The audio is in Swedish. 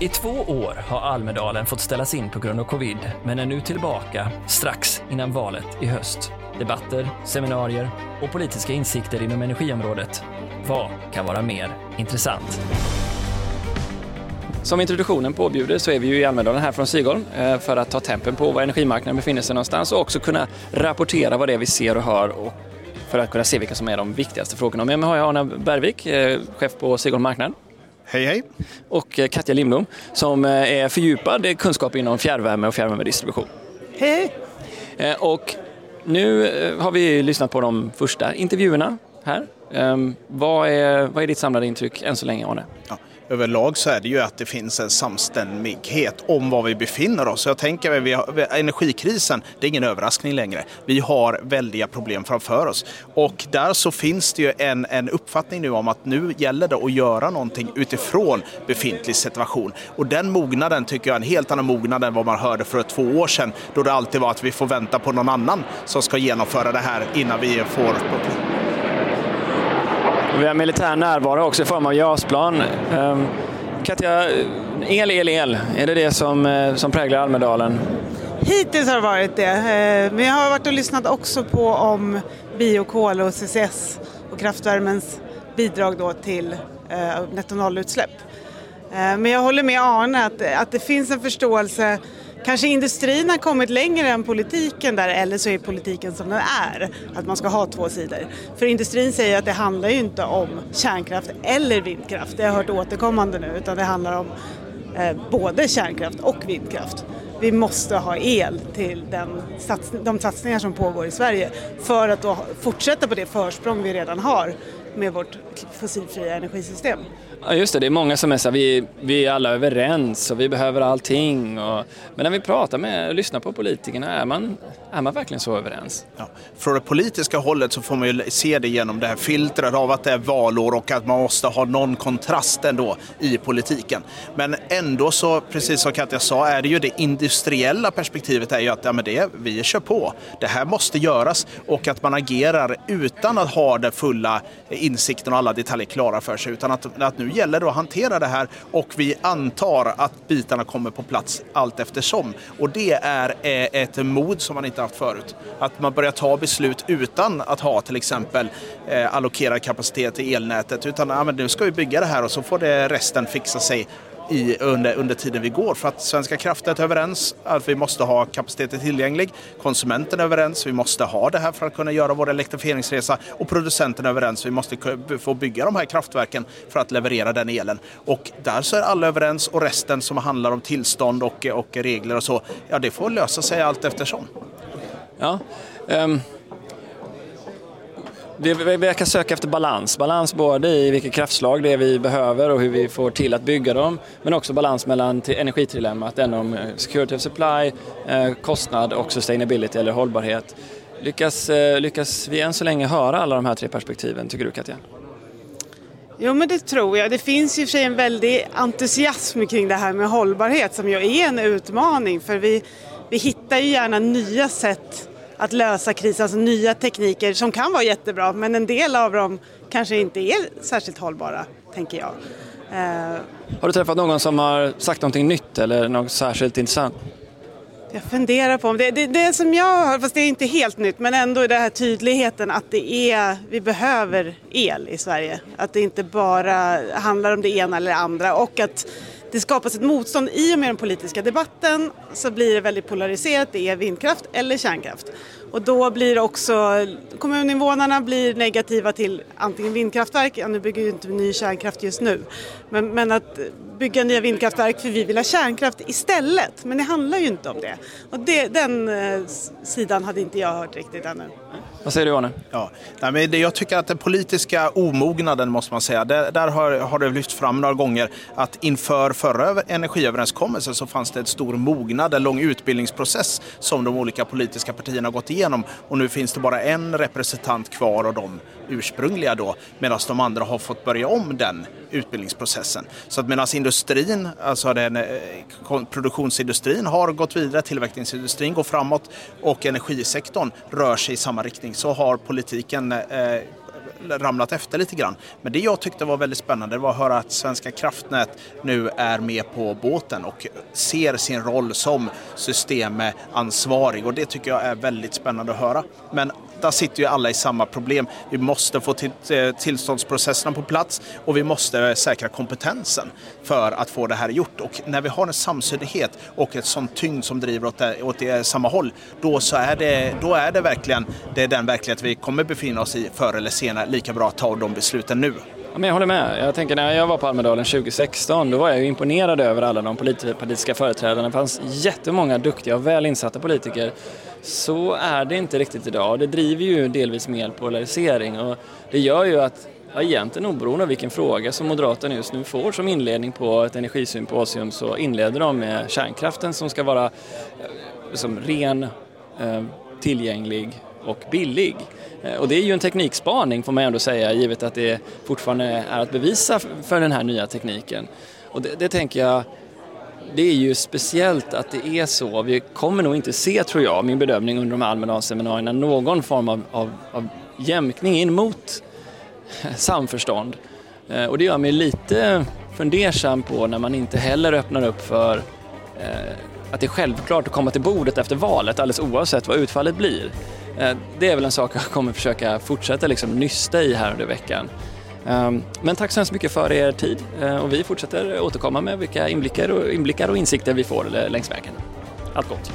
I 2 år har Almedalen fått ställas in på grund av covid, men är nu tillbaka strax innan valet i höst. Debatter, seminarier och politiska insikter inom energiområdet. Vad kan vara mer intressant? Som introduktionen påbjuder så är vi ju i Almedalen här från Sigolm för att ta tempen på var energimarknaden befinner sig någonstans och också kunna rapportera vad det är vi ser och hör och för att kunna se vilka som är de viktigaste frågorna. Med mig har jag Anna Bergvik, chef på Sigolm Marknad. Hej, hej. Och Katja Lindblom som är fördjupad kunskap inom fjärrvärme och fjärrvärmedistribution. Hej, hej. Och nu har vi lyssnat på de första intervjuerna här. Vad är ditt samlade intryck än så länge, Arne? Ja. Överlag så är det ju att det finns en samstämmighet om var vi befinner oss. Jag tänker att energikrisen, det är ingen överraskning längre. Vi har väldiga problem framför oss. Och där så finns det ju en uppfattning nu om att nu gäller det att göra någonting utifrån befintlig situation. Och den mognaden tycker jag är en helt annan mognad än vad man hörde för 2 år sedan. Då det alltid var att vi får vänta på någon annan som ska genomföra det här innan vi får... Vi har militär närvaro också i form av JAS-plan. Katja, el. Är det som präglar Almedalen? Hittills har det varit det. Men jag har varit och lyssnat också på om biokol och CCS och kraftvärmens bidrag då till nettonollutsläpp. Men jag håller med Arne att det finns en förståelse. Kanske industrin har kommit längre än politiken där, eller så är politiken som den är, att man ska ha 2 sidor. För industrin säger att det handlar ju inte om kärnkraft eller vindkraft, det har jag hört återkommande nu, utan det handlar om både kärnkraft och vindkraft. Vi måste ha el till de satsningar som pågår i Sverige för att då fortsätta på det försprång vi redan har med vårt fossilfria energisystem. Ja just det är många som är så här, vi är alla överens och vi behöver allting. Men när vi pratar med och lyssnar på politikerna, är man verkligen så överens? Ja. Från det politiska hållet så får man ju se det genom det här filtret av att det är valår och att man måste ha någon kontrast ändå i politiken. Men ändå så, precis som Katja sa, är det ju det industriella perspektivet är ju att ja, men det, vi kör på. Det här måste göras och att man agerar utan att ha det fulla insikten och alla detaljer klara för sig, utan att nu gäller det att hantera det här och vi antar att bitarna kommer på plats allt eftersom. Och det är ett mod som man inte haft förut. Att man börjar ta beslut utan att ha till exempel allokerad kapacitet i elnätet, utan men nu ska vi bygga det här och så får det resten fixa sig under tiden vi går, för att Svenska Kraftnät är överens att vi måste ha kapaciteten tillgänglig, konsumenten är överens, vi måste ha det här för att kunna göra vår elektrifieringsresa, och producenten är överens, vi måste få bygga de här kraftverken för att leverera den elen. Och där så är alla överens, och resten som handlar om tillstånd och regler och så, ja det får lösa sig allt eftersom. Ja, vi verkar söka efter balans. Balans både i vilka kraftslag det är vi behöver och hur vi får till att bygga dem. Men också balans mellan energitrilemmat, den om security of supply, kostnad och sustainability eller hållbarhet. Lyckas vi än så länge höra alla de här 3 perspektiven, tycker du Katja? Jo men det tror jag. Det finns ju för sig en väldig entusiasm kring det här med hållbarhet som ju är en utmaning. För vi hittar ju gärna nya sätt att lösa krisen, alltså nya tekniker som kan vara jättebra, men en del av dem kanske inte är särskilt hållbara, tänker jag. Har du träffat någon som har sagt någonting nytt eller något särskilt intressant? Jag funderar på om det som jag hör, fast det är inte helt nytt, men ändå är det här tydligheten att vi behöver el i Sverige. Att det inte bara handlar om det ena eller det andra, och att det skapas ett motstånd i och med den politiska debatten, så blir det väldigt polariserat. Det är vindkraft eller kärnkraft. Och då blir också kommuninvånarna blir negativa till antingen vindkraftverk. Ja, nu bygger ju inte ny kärnkraft just nu. Men att bygga nya vindkraftverk för vi vill ha kärnkraft istället. Men det handlar ju inte om det. Och den sidan hade inte jag hört riktigt ännu. Vad säger du, Arne? Ja, men jag tycker att den politiska omognaden, måste man säga. Där har det lyft fram några gånger att inför förra energiöverenskommelsen så fanns det ett stor mognad, en lång utbildningsprocess som de olika politiska partierna har gått igenom. Och nu finns det bara en representant kvar av de ursprungliga då, medan de andra har fått börja om den utbildningsprocessen. Så att medan industrin, alltså produktionsindustrin har gått vidare, tillverkningsindustrin går framåt och energisektorn rör sig i samma riktning, så har politiken ramlat efter lite grann. Men det jag tyckte var väldigt spännande var att höra att Svenska Kraftnät nu är med på båten och ser sin roll som systemansvarig. Och det tycker jag är väldigt spännande att höra. Men där sitter ju alla i samma problem. Vi måste få tillståndsprocesserna på plats och vi måste säkra kompetensen för att få det här gjort. Och när vi har en samsynighet och ett sånt tyngd som driver åt det samma håll, då är det verkligen det är den verklighet vi kommer befinna oss i förr eller senare. Lika bra att ta de besluten nu. Ja, men jag håller med. Jag tänker när jag var på Almedalen 2016, då var jag ju imponerad över alla de politiska företrädarna. Det fanns jättemånga duktiga och väl insatta politiker. Så är det inte riktigt idag. Det driver ju delvis mer polarisering och det gör ju att egentligen oberoende av vilken fråga som Moderaterna just nu får som inledning på ett energisymposium så inleder de med kärnkraften som ska vara liksom, ren, tillgänglig och billig. Och det är ju en teknikspaning får man ändå säga givet att det fortfarande är att bevisa för den här nya tekniken. Och det tänker jag, det är ju speciellt att det är så. Vi kommer nog inte se, tror jag, min bedömning under de Almedalsseminarierna någon form av jämkning in mot samförstånd. Och det gör mig lite fundersam på när man inte heller öppnar upp för att det är självklart att komma till bordet efter valet alldeles oavsett vad utfallet blir. Det är väl en sak jag kommer försöka fortsätta liksom nysta i här under veckan. Men tack så hemskt mycket för er tid och vi fortsätter återkomma med vilka inblickar och insikter vi får längs vägen. Allt gott!